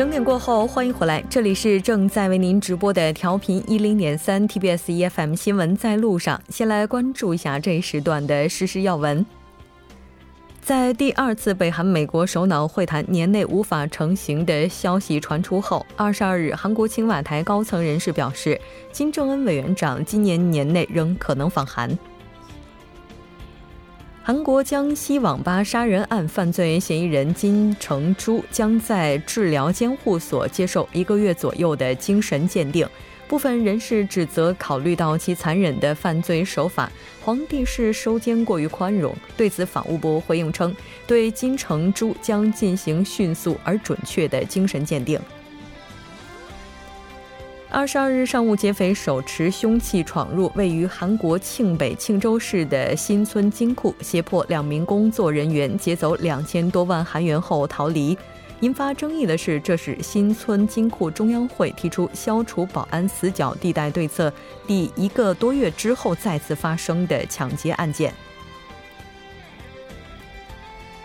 整点过后， 欢迎回来， 这里是正在为您直播的调频 10.3 TBS eFM 新闻在路上。 先来关注一下这一时段的时事要闻。 在第2次北韩美国首脑会谈年内无法成行的消息传出后， 22日 韩国青瓦台高层人士表示， 金正恩委员长今年年内仍可能访韩。 韩国江西网吧杀人案犯罪嫌疑人金成洙 将在治疗监护所接受1个月左右的精神鉴定。 部分人士指责考虑到其残忍的犯罪手法，皇帝室收监过于宽容。 对此，法务部回应称， 对金成洙 将进行迅速而准确的精神鉴定。 22日 上午，劫匪手持凶器闯入位于韩国庆北庆州市的新村金库， 胁迫2名工作人员劫走2000多万韩元后逃离。 引发争议的是，这是新村金库中央会提出消除保安死角地带对策 第1个多月之后再次发生的抢劫案件。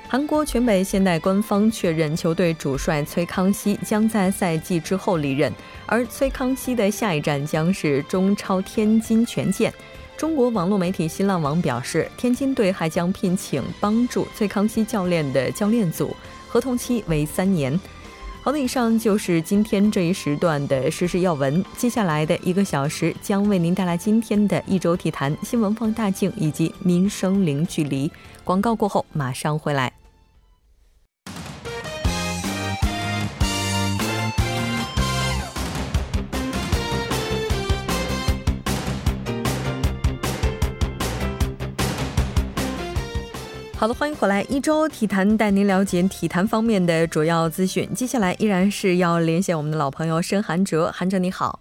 韩国全北现代官方确认球队主帅崔康熙 将在赛季之后离任， 而崔康熙的下一站将是中超天津权健。 中国网络媒体新浪网表示， 天津队还将聘请帮助崔康熙教练的教练组， 合同期为3年。 好的，以上就是今天这一时段的时事要闻。 接下来的1个小时将为您带来今天的一周体坛新闻放大镜以及民生零距离。 广告过后马上回来。 好的，欢迎回来，一周体坛带您了解体坛方面的主要资讯。 接下来依然是要连线我们的老朋友申韩哲。 韩哲你好。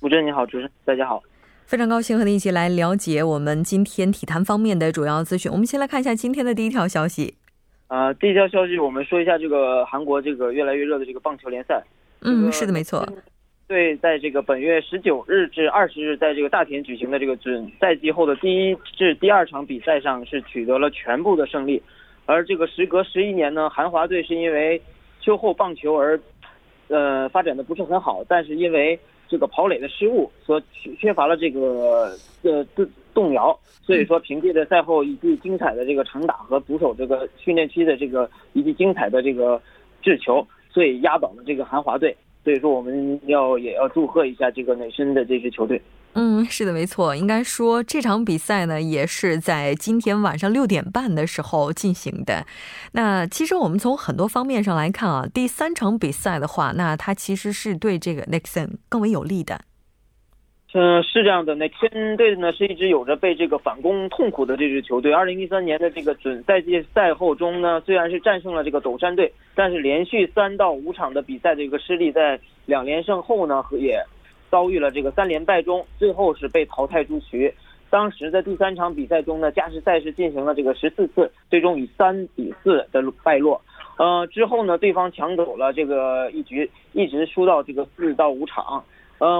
木真你好，主持人大家好。 非常高兴和您一起来了解我们今天体坛方面的主要资讯。 我们先来看一下今天的第一条消息。 第一条消息我们说一下这个韩国这个越来越热的这个棒球联赛。是的，没错。 对，在这个本月19日至20日， 在这个大田举行的这个准赛季后的第1至第2场比赛上是取得了全部的胜利。 而这个时隔11年呢， 韩华队是因为秋后棒球而发展的不是很好， 但是因为这个跑垒的失误 所缺乏了这个动摇， 所以说凭借着赛后一记精彩的这个长打和捕手这个训练期的这个以及精彩的这个制球， 所以压倒了这个韩华队。 所以说我们也要祝贺一下这个内申的这支球队。 是的，没错。 应该说这场比赛呢， 也是在今天晚上6点半的时候进行的。 那其实我们从很多方面上来看， 第3场比赛的话， 那它其实是对这个内申更为有利的。 是这样的， 内申队呢是一支有着被这个反攻痛苦的这支球队。 2013年的这个准赛季赛后中呢， 虽然是战胜了这个斗山队， 但是连续3到5场的比赛的一个失利， 在2连胜后呢， 也遭遇了这个3连败中， 最后是被淘汰出局。 当时在第3场比赛中呢， 加时赛是进行了这个14次， 最终以3比4的败落。之后呢， 对方抢走了这个一局， 一直输到这个4到5场。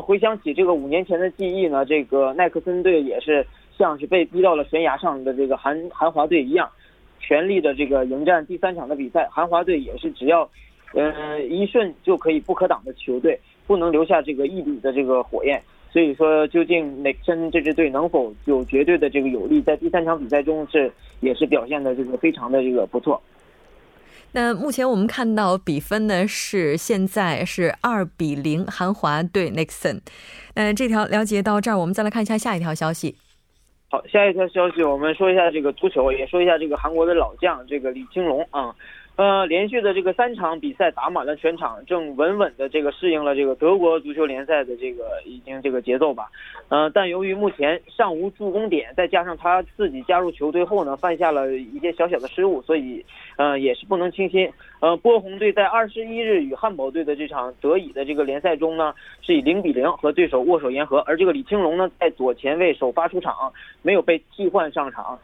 回想起这个5年前的记忆呢， 这个奈克森队 也是像是被逼到了悬崖上的这个韩华队一样， 全力的这个迎战第3场的比赛。 韩华队也是只要一瞬就可以不可挡的球队， 不能留下这个一笔的这个火焰。 所以说究竟内申这支队能否有绝对的这个有利， 在第3场比赛中也是表现的这个非常的这个不错。 那目前我们看到比分呢是现在是2比0， 韩华对内申。 这条了解到这儿，我们再来看一下下一条消息。 好，下一条消息我们说一下这个足球， 也说一下这个韩国的老将这个李青龙。连续的这个3场比赛打满了全场， 正稳稳的这个适应了这个德国足球联赛的这个已经这个节奏吧。但由于目前尚无助攻点， 再加上他自己加入球队后呢， 犯下了一些小小的失误， 所以也是不能轻心。波鸿队在21日 与汉堡队的这场德乙的这个联赛中呢， 是以0比0 和对手握手言和。 而这个李青龙呢， 在左前卫首发出场， 没有被替换上场。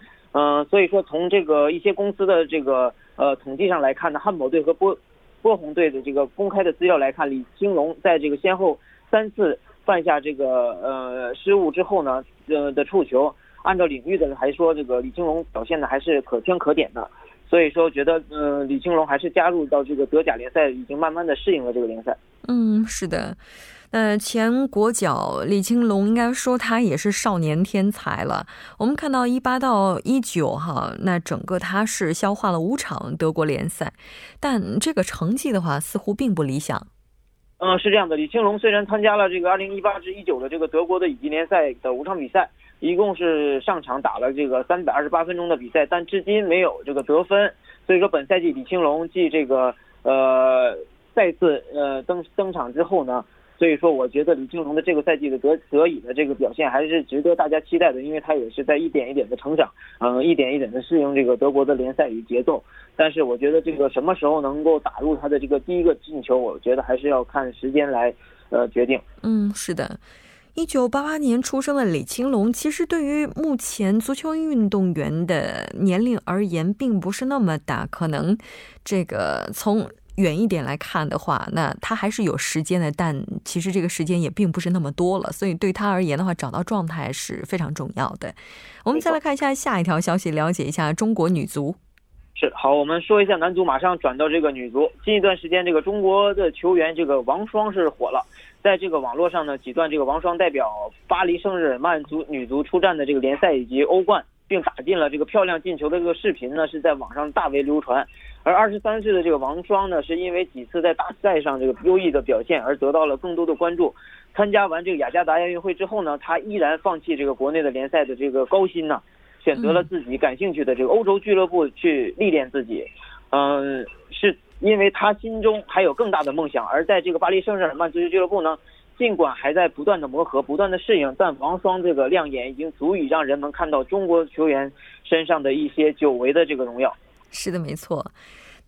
所以说从这个一些公司的这个统计上来看呢， 汉堡队和波鸿队的这个公开的资料来看， 李青龙在这个先后3次犯下这个失误之后呢 的触球，按照领域的来说，这个李青龙表现的还是可圈可点的。所以说觉得李青龙还是加入到这个德甲联赛已经慢慢的适应了这个联赛。是的，前国脚李青龙应该说他也是少年天才了，我们看到18到19那整个他是消化了五李青龙虽然参加了这个2018至19的这个德国的乙级联赛 是这样的，李青龙虽然参加了这个2018至19的这个德国的乙级联赛的5场比赛， 一共是上场打了这个328分钟的比赛， 但至今没有这个得分。 所以说本赛季李青龙继这个再次登场之后呢， 所以说我觉得李青龙的这个赛季的德乙的这个表现还是值得大家期待的，因为他也是在一点一点的成长，一点一点的适应这个德国的联赛与节奏，但是我觉得这个什么时候能够打入他的这个第一个进球，我觉得还是要看时间来决定。 是的。 1988년 출생的 李青龙其实对于目前足球运动员的年龄而言并不是那么大，可能这个从 远一点来看的话，那他还是有时间的，但其实这个时间也并不是那么多了，所以对他而言的话，找到状态是非常重要的。我们再来看一下下一条消息，了解一下中国女足。 是，好，我们说一下男足，马上转到这个女足。近一段时间这个中国的球员这个王霜是火了， 在这个网络上呢，几段这个王霜代表巴黎圣日耳曼女足出战的这个联赛以及欧冠， 并打进了这个漂亮进球的这个视频呢，是在网上大为流传。 而23岁的这个王霜呢， 是因为几次在大赛上这个优异的表现而得到了更多的关注。 参加完这个雅加达亚运会之后呢， 他依然放弃这个国内的联赛的这个高薪呢， 选择了自己感兴趣的这个欧洲俱乐部去历练自己。 是因为他心中还有更大的梦想。 而在这个巴黎圣日耳曼足球俱乐部呢， 尽管还在不断的磨合不断的适应， 但王霜这个亮眼已经足以让人们看到中国球员身上的一些久违的这个荣耀。 是的，没错。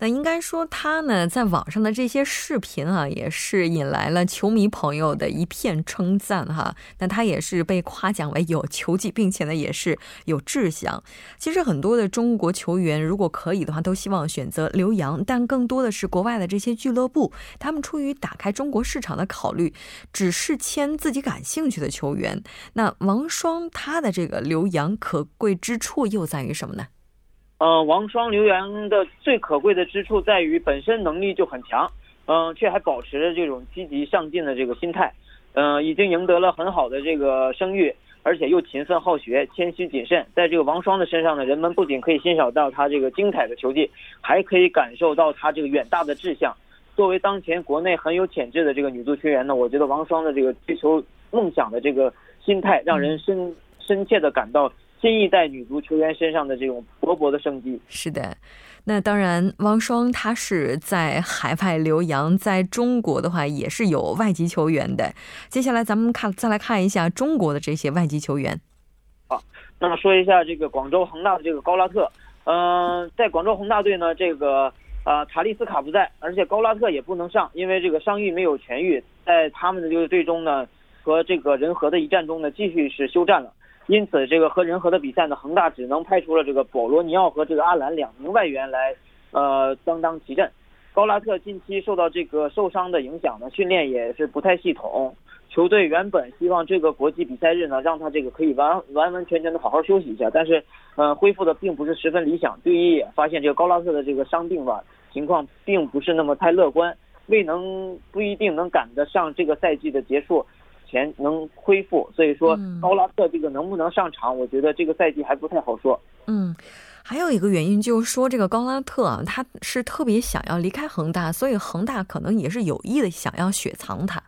那应该说他呢在网上的这些视频啊也是引来了球迷朋友的一片称赞哈，那他也是被夸奖为有球技并且呢也是有志向。其实很多的中国球员如果可以的话都希望选择留洋，但更多的是国外的这些俱乐部他们出于打开中国市场的考虑，只是签自己感兴趣的球员。那王霜他的这个留洋可贵之处又在于什么呢？ 王霜留洋的最可贵的之处在于本身能力就很强，却还保持着这种积极上进的这个心态，已经赢得了很好的这个声誉，而且又勤奋好学，谦虚谨慎，在这个王霜的身上呢，人们不仅可以欣赏到他这个精彩的球技，还可以感受到他这个远大的志向。作为当前国内很有潜质的这个女足球员呢，我觉得王霜的这个追求梦想的这个 心态让人深切的感到新一代女足球员身上的这种勃勃的生机。是的，那当然王霜她是在海外留洋，在中国的话也是有外籍球员的。接下来咱们看来看一下中国的这些外籍球员。好，那么说一下这个广州恒大的这个高拉特，在广州恒大队呢，这个塔利斯卡不在，而且高拉特也不能上，因为这个伤愈没有痊愈，在他们的就是最终呢和这个人和的一战中呢继续是休战了。 因此这个和人和的比赛呢，恒大只能派出了这个保罗尼奥和这个阿兰两名外援来担当其阵。高拉特近期受到这个受伤的影响呢，训练也是不太系统，球队原本希望这个国际比赛日呢让他这个可以完完全全的好好休息一下，但是恢复的并不是十分理想，对于也发现这个高拉特的这个伤病吧情况并不是那么太乐观，未能不一定能赶得上这个赛季的结束 能恢复，所以说高拉特这个能不能上场，我觉得这个赛季还不太好说。还有一个原因就是说这个高拉特他是特别想要离开恒大，所以恒大可能也是有意的想要雪藏他。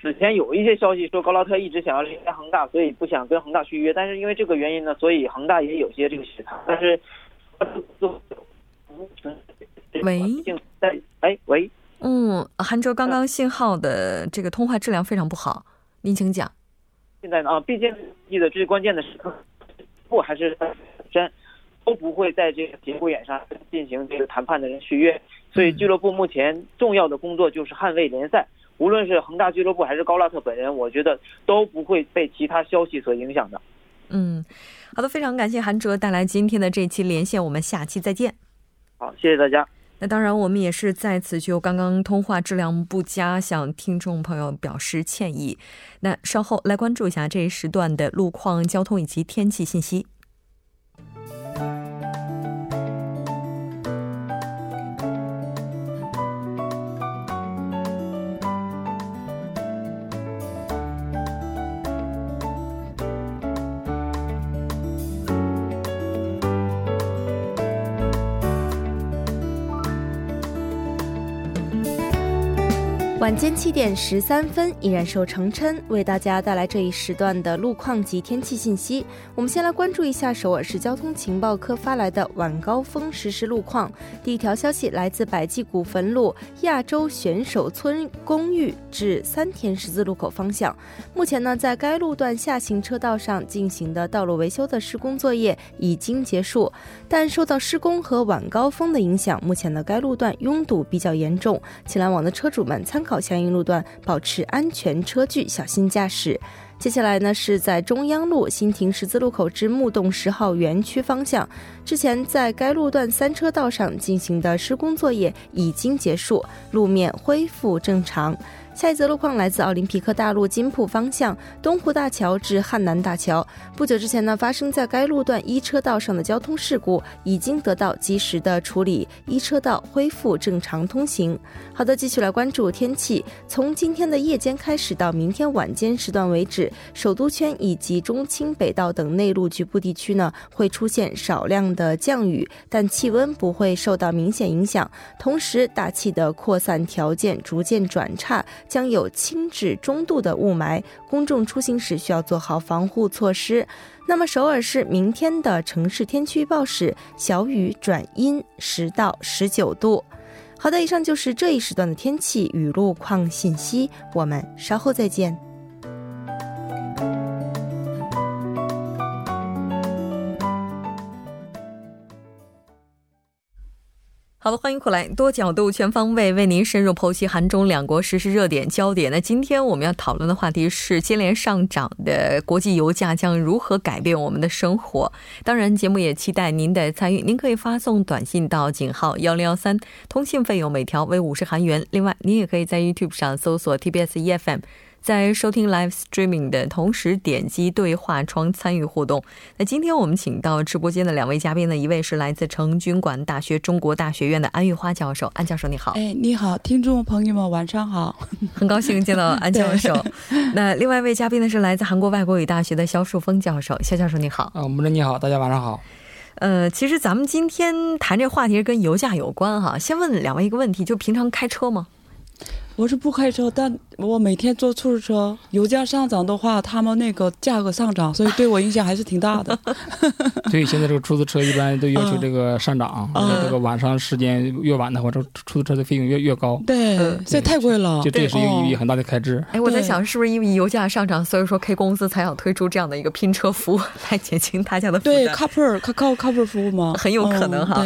之前有一些消息说高拉特一直想要离开恒大，所以不想跟恒大续约，但是因为这个原因呢，所以恒大也有些这个雪藏。但是喂， 韩哲刚刚信号的这个通话质量非常不好，您请讲。现在毕竟最关键的时刻不还是韩山，都不会在这个节骨眼上进行这个谈判的人续约，所以俱乐部目前重要的工作就是捍卫联赛，无论是恒大俱乐部还是高拉特本人，我觉得都不会被其他消息所影响的。好，谢谢大家。 那当然我们也是在此就刚刚通话质量不佳向听众朋友表示歉意。 那稍后来关注一下这一时段的路况、交通以及天气信息。晚间7点13分， 依然是由程琛 为大家带来这一时段的路况及天气信息。 我们先来关注一下首尔市交通情报科发来的晚高峰实时路况。 第一条消息来自百济古坟路亚洲选手村公寓至三田十字路口方向， 目前在该路段下行车道上进行的道路维修的施工作业已经结束， 但受到施工和晚高峰的影响， 目前的该路段拥堵比较严重， 前来往的车主们参考相应路段保持安全车距，小心驾驶。 接下来是在中央路新亭十字路口至木洞10号园区方向， 之前在该路段3车道上进行的施工作业已经结束， 路面恢复正常。 下一则路况来自奥林匹克大路金浦方向， 东湖大桥至汉南大桥， 不久之前发生在该路段1车道上的交通事故， 已经得到及时的处理， 1车道恢复正常通行。 好的，继续来关注天气。 从今天的夜间开始到明天晚间时段为止， 首都圈以及中清北道等内陆局部地区呢， 会出现少量的降雨， 但气温不会受到明显影响。 同时大气的扩散条件逐渐转差， 将有轻至中度的雾霾， 公众出行时需要做好防护措施。 那么首尔市明天的城市天气预报是， 小雨转阴， 10到19度。 好的，以上就是这一时段的天气与路况信息， 我们稍后再见。 好的，欢迎回来，多角度全方位为您深入剖析韩中两国实施热点焦点。那今天我们要讨论的话题是接连上涨的国际油价将如何改变我们的生活。 当然节目也期待您的参与，您可以发送短信到 井号113， 通信费用每条为50韩元。 另外您也可以在 YouTube 上搜索 TBS eFM， 在收听 live streaming 的同时点击对话窗参与互动。 那今天我们请到直播间的两位嘉宾呢， 一位是来自成均馆大学中国大学院的安玉花教授。 安教授你好。 你好，听众朋友们晚上好。 很高兴见到安教授。那另外一位嘉宾呢是来自韩国外国语大学的肖树峰教授。 肖教授你好。 我们你好，大家晚上好。 其实咱们今天谈这话题是跟油价有关哈。 先问两位一个问题， 就平常开车吗？ 我是不开车，但我每天坐出租车， 油价上涨的话他们那个价格上涨， 所以对我影响还是挺大的。 对，现在这个出租车一般都要求这个上涨， 这个晚上时间越晚的话，出租车的费用越高。 对，这太贵了， 这也是一个很大的开支。 我在想是不是因为油价上涨，所以说 K公司才想推出这样的一个拼车服务来减轻大家的负担。 对，carpool服务吗？ 很有可能哈。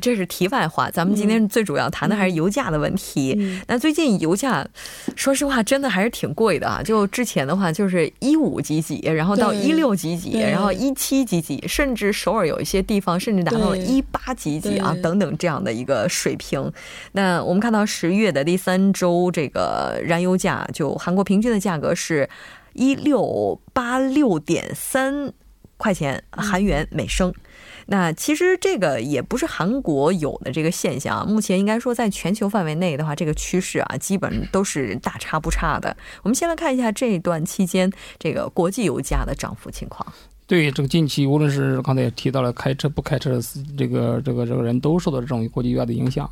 这是题外话， 咱们今天最主要谈的还是油价的问题。 那最近有， 油价说实话真的还是挺贵的啊， 就之前的话就是15几几， 然后到16几几， 然后17几几， 甚至首尔有一些地方甚至达到了18几几啊， 等等这样的一个水平。 那我们看到 10月的第3周， 这个燃油价， 就韩国平均的价格是 1686.3块钱韩元每升。 那其实这个也不是韩国有的这个现象， 目前应该说在全球范围内的话， 这个趋势啊基本都是大差不差的。 我们先来看一下这一段期间 这个国际油价的涨幅情况。 对，这个近期无论是刚才也提到了开车不开车的人都受到这种国际油价的影响。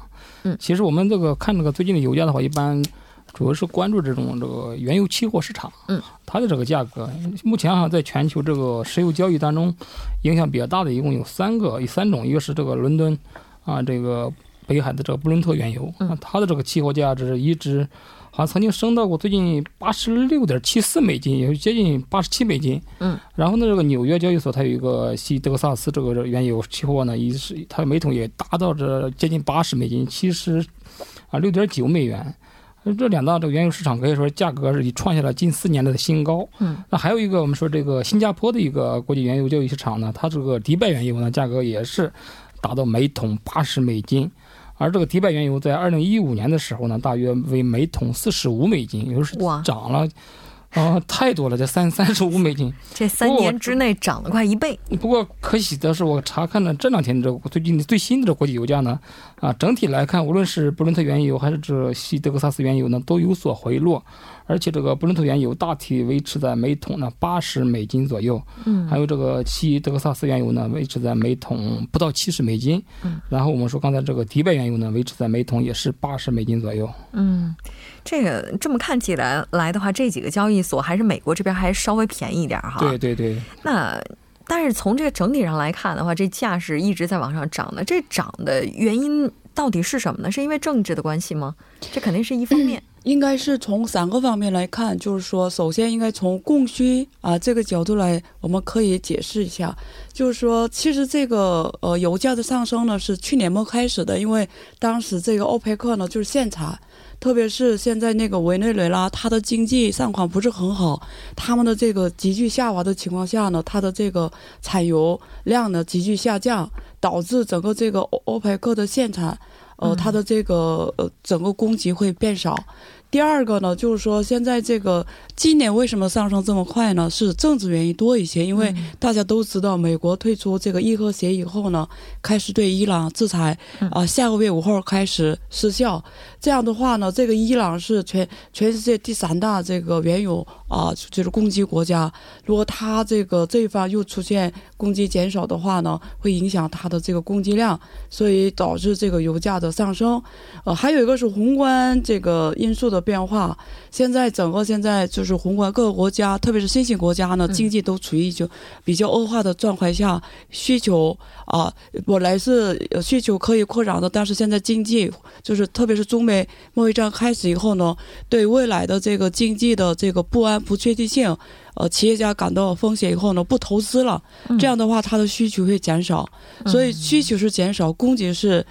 其实我们这个看这个最近的油价的话， 一般主要是关注这种原油期货市场， 它的这个价格。 目前在全球这个石油交易当中， 影响比较大的一共有三种， 一个是这个伦敦， 这个北海的这个布伦特原油， 它的这个期货价值一直 好像曾经升到过最近86.74美金， 也就接近87美金。 然后呢这个纽约交易所， 它有一个西德克萨斯， 这个原油期货呢， 它每桶也达到这接近80美金， 76.9美元。 这两大原油市场可以说价格是创下了 近4年的新高。那还有一个，我们说这个新加坡的一个国际原油交易市场呢，它这个迪拜原油呢，价格也是达到每桶80美金。而这个迪拜原油在2015年的时候呢，大约为每桶45美金，也就是涨了太多了，这35美金，这3年之内涨了快1倍。不过可喜的是，我查看了这两天最新的国际油价呢，整体来看，无论是布伦特原油还是这西德克萨斯原油呢，都有所回落。而且这个布伦特原油大体维持在每桶呢$80左右，还有这个西德克萨斯原油呢维持在每桶不到$70，然后我们说刚才这个迪拜原油呢维持在每桶也是$80左右。这个这么看起来的话，这几个交易所还是美国这边还稍微便宜一点哈。对对对。那但是从这个整体上来看的话，这价是一直在往上涨的，这涨的原因到底是什么呢？是因为政治的关系吗？这肯定是一方面。应该是从3个方面来看，就是说首先应该从供需啊这个角度来我们可以解释一下，就是说其实这个油价的上升呢是去年末开始的，因为当时这个欧佩克呢就是限产，特别是现在那个委内瑞拉它的经济状况不是很好，他们的这个急剧下滑的情况下呢，它的这个产油量呢急剧下降，导致整个这个欧佩克的限产它的这个整个供给会变少。第二个呢，就是说现在这个今年为什么上升这么快呢？是政治原因多一些，因为大家都知道美国退出这个伊核协议以后呢，开始对伊朗制裁下个月5号开始失效。这样的话呢，这个伊朗是全世界第3大这个原油就是供给国家，如果它这一方又出现供给减少的话呢，会影响它的这个供给量，所以导致这个油价的上升。还有一个是宏观这个因素的变化，现在就是宏观各个国家，特别是新兴国家呢，经济都处于就比较恶化的状况下，需求本来是需求可以扩张的，但是现在经济就是特别是中美贸易战开始以后呢，对未来的这个经济的这个不安不确定性，企业家感到风险以后呢不投资了，这样的话它的需求会减少，所以需求是减少，供给是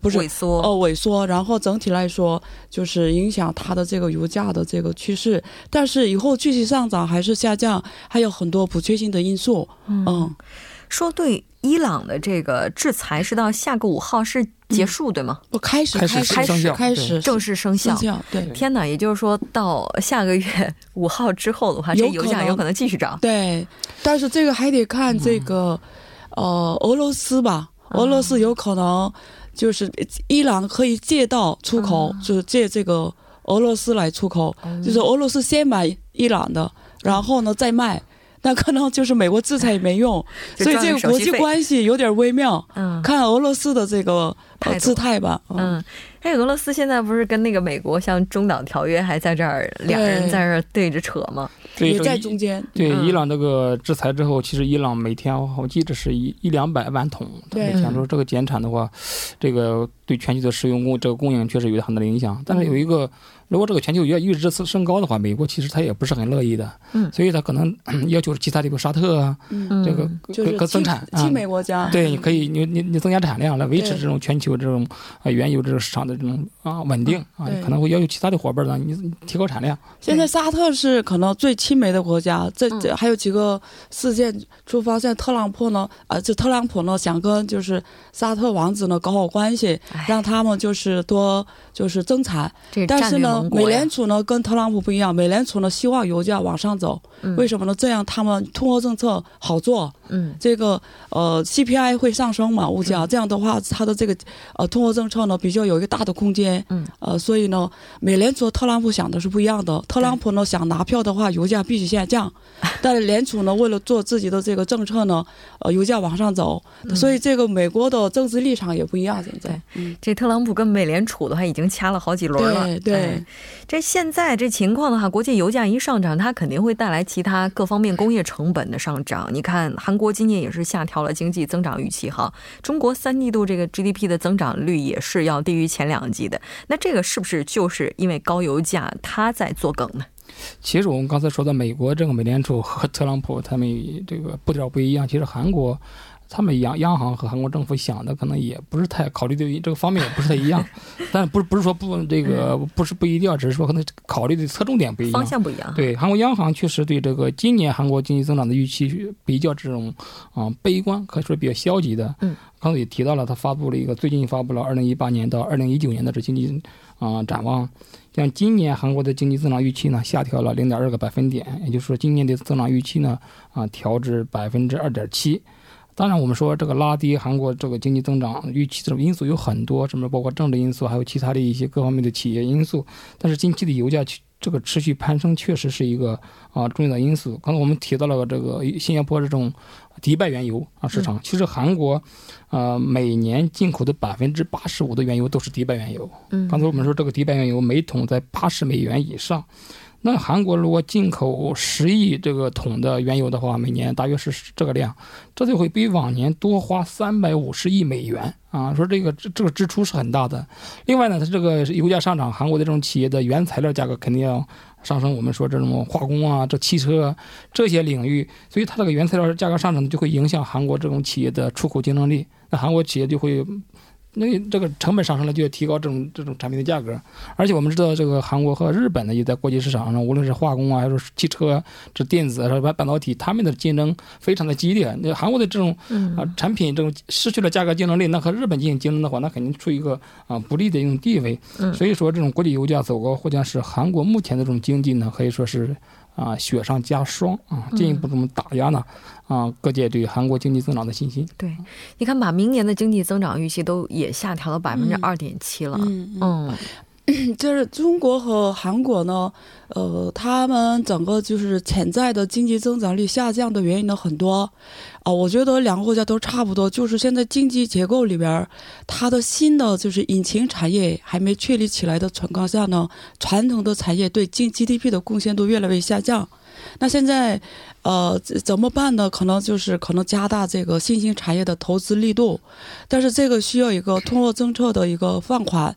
不是萎缩，然后整体来说就是影响它的这个油价的这个趋势，但是以后继续上涨还是下降还有很多不确定的因素。说对伊朗的这个制裁是到下个5号是结束对吗？开始正式生效。对，天哪！也就是说到下个月5号之后的话，这油价有可能继续涨。对，但是这个还得看这个俄罗斯吧。俄罗斯有可能就是伊朗可以借道出口，就是借这个俄罗斯来出口，就是俄罗斯先买伊朗的，然后呢再卖。那可能就是美国制裁也没用，所以这个国际关系有点微妙，看俄罗斯的这个姿态吧。俄罗斯现在不是跟那个美国像中导条约还在这儿，两人在这儿对着扯吗？也在中间。对，伊朗这个制裁之后，其实伊朗每天我记得是100-200万桶，每天说这个减产的话，这个对全球的石油供应确实有很大的影响。但是有一个，如果这个全球预值升高的话，美国其实他也不是很乐意的，所以他可能要求其他地方沙特啊，这个就是增产，亲美国家，对，你可以你增加产量来维持这种全球这种原油这种市场的这种稳定啊，可能会要求其他的伙伴呢，你提高产量。现在沙特是可能最亲美的国家，这还有几个事件出发，现在特朗普呢想跟就是沙特王子呢搞好关系，让他们就是多就是增产，但是呢。美联储呢跟特朗普不一样，美联储呢希望油价往上走，为什么呢？这样他们通货政策好做，这个CPI 会上升嘛，物价，这样的话它的这个通货政策呢比较有一个大的空间，所以呢美联储特朗普想的是不一样的，特朗普呢想拿票的话油价必须下降，但是联储呢为了做自己的这个政策呢油价往上走，所以这个美国的政治立场也不一样。现在这特朗普跟美联储的话已经掐了好几轮了。对，这现在这情况的话，国际油价一上涨，它肯定会带来其他各方面工业成本的上涨。你看，韩国今年也是下调了经济增长预期哈，中国3季度这个 GDP 的增长率也是要低于前2季的。那这个是不是就是因为高油价它在作梗呢？其实我们刚才说的美国这个美联储和特朗普他们这个步调不一样，其实韩国。他们央行和韩国政府想的可能也不是太考虑的这个方面也不是太一样，但不是说不一定要，只是说可能考虑的侧重点不一样，方向不一样。对，韩国央行确实对这个今年韩国经济增长的预期比较这种悲观，可以说比较消极的。刚才也提到了，他最近发布了2018年到2019年的这经济展望。像今年韩国的经济增长预期呢下调了0.2个百分点，也就是说今年的增长预期呢调至2.7%。当然我们说这个拉低韩国这个经济增长预期这种因素有很多，什么包括政治因素还有其他的一些各方面的企业因素，但是近期的油价这个持续攀升确实是一个重要的因素。刚才我们提到了这个新加坡这种迪拜原油市场，其实韩国每年进口的 85% 的原油都是迪拜原油。刚才我们说这个迪拜原油每桶在$80以上，那韩国如果进口10亿这个桶的原油的话，每年大约是这个量，这就会比往年多花$350亿啊，说这个支出是很大的。另外呢，它这个油价上涨，韩国的这种企业的原材料价格肯定要上升，我们说这种化工啊、这汽车啊这些领域，所以它这个原材料价格上涨就会影响韩国这种企业的出口竞争力，那韩国企业就会。那这个成本上升了，就要提高这种产品的价格。而且我们知道，这个韩国和日本呢，也在国际市场上，无论是化工啊，还是汽车、这电子、半导体，他们的竞争非常的激烈。那韩国的这种产品，这种失去了价格竞争力，那和日本进行竞争的话，那肯定处于一个不利的一种地位。所以说，这种国际油价走高，或者是韩国目前的这种经济呢，可以说是。雪上加霜啊，进一步这么打压呢各界对韩国经济增长的信心。对，你看把明年的经济增长预期都也下调到2.7%了。就是中国和韩国呢，他们整个就是潜在的经济增长率下降的原因呢很多啊，我觉得两个国家都差不多，就是现在经济结构里边，它的新的就是引擎产业还没确立起来的情况下呢，传统的产业对 GDP 的贡献度越来越下降。那现在怎么办呢？可能加大这个新兴产业的投资力度，但是这个需要一个通货政策的一个放宽，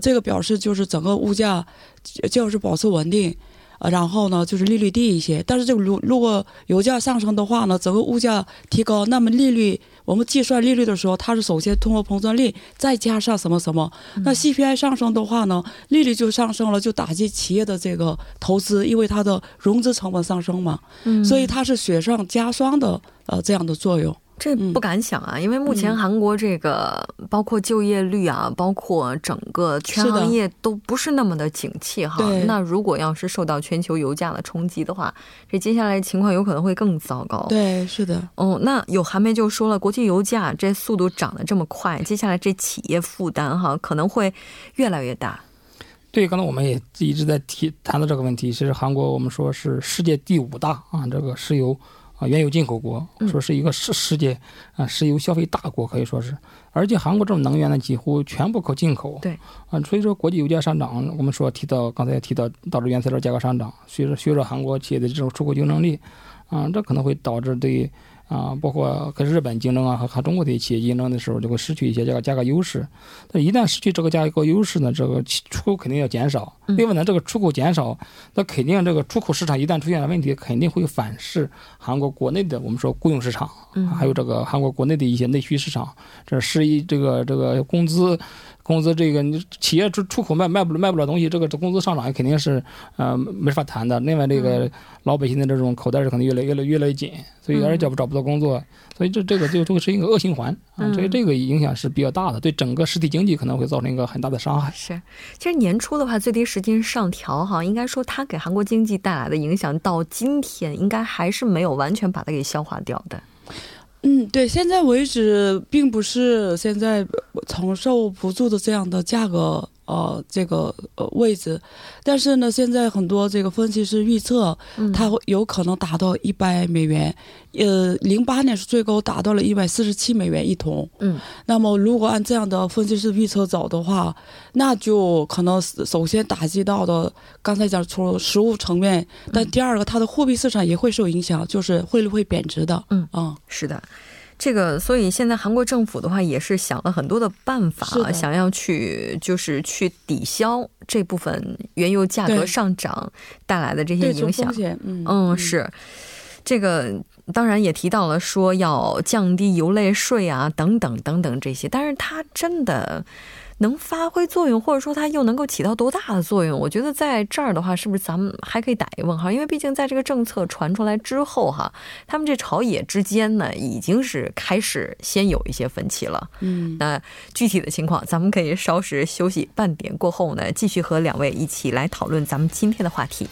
这个表示就是整个物价就是保持稳定，然后呢就是利率低一些。但是这个如果油价上升的话呢，整个物价提高，那么利率我们计算利率的时候，它是首先通货膨胀率再加上什么什么，那 CPI 上升的话呢，利率就上升了，就打击企业的这个投资，因为它的融资成本上升嘛，所以它是雪上加霜的这样的作用。这不敢想啊，因为目前韩国这个包括就业率啊，包括整个全行业都不是那么的景气哈。那如果要是受到全球油价的冲击的话，这接下来情况有可能会更糟糕。对，是的。那有韩媒就说了，国际油价这速度涨得这么快，接下来这企业负担哈可能会越来越大。对，刚才我们也一直在谈到这个问题，其实韩国我们说是世界第5大啊，这个石油。原油进口国，说是一个世界石油消费大国，可以说是。而且韩国这种能源呢，几乎全部靠进口。对，所以说国际油价上涨，我们说刚才提到导致原材料价格上涨，削弱韩国企业的这种出口竞争力，这可能会导致对包括跟日本竞争啊和中国的企业竞争的时候，就会失去一些这个价格优势。但一旦失去这个价格优势呢，这个出口肯定要减少。另外呢，这个出口减少，那肯定这个出口市场一旦出现了问题，肯定会反噬韩国国内的我们说雇佣市场，还有这个韩国国内的一些内需市场。这是一这个工资这个企业出口卖不了东西，这工资上涨肯定是没法谈的。另外这个老百姓的这种口袋是可能越来越紧，所以而且找不到工作，所以这个就是一个恶循环所以这个影响是比较大的，对整个实体经济可能会造成一个很大的伤害。是，其实年初的话最低时间上调哈，应该说它给韩国经济带来的影响到今天应该还是没有完全把它给消化掉的。对，现在为止并不是现在承受不住的这样的价格位置，但是呢，现在很多这个分析师预测，它有可能达到$100，08年是最高达到了$147一桶。那么如果按这样的分析师预测走的话，那就可能首先打击到的，刚才讲除了实物层面，但第二个它的货币市场也会受影响，就是汇率会贬值的。是的。这个，所以现在韩国政府的话也是想了很多的办法，想要去抵消这部分原油价格上涨带来的这些影响。是这个。当然也提到了说要降低油类税啊，等等等等这些，但是它真的能发挥作用，或者说它又能够起到多大的作用？我觉得在这儿的话，是不是咱们还可以打一问号？因为毕竟在这个政策传出来之后哈，他们这朝野之间呢，已经是开始先有一些分歧了。那具体的情况，咱们可以稍时休息，半点过后呢，继续和两位一起来讨论咱们今天的话题。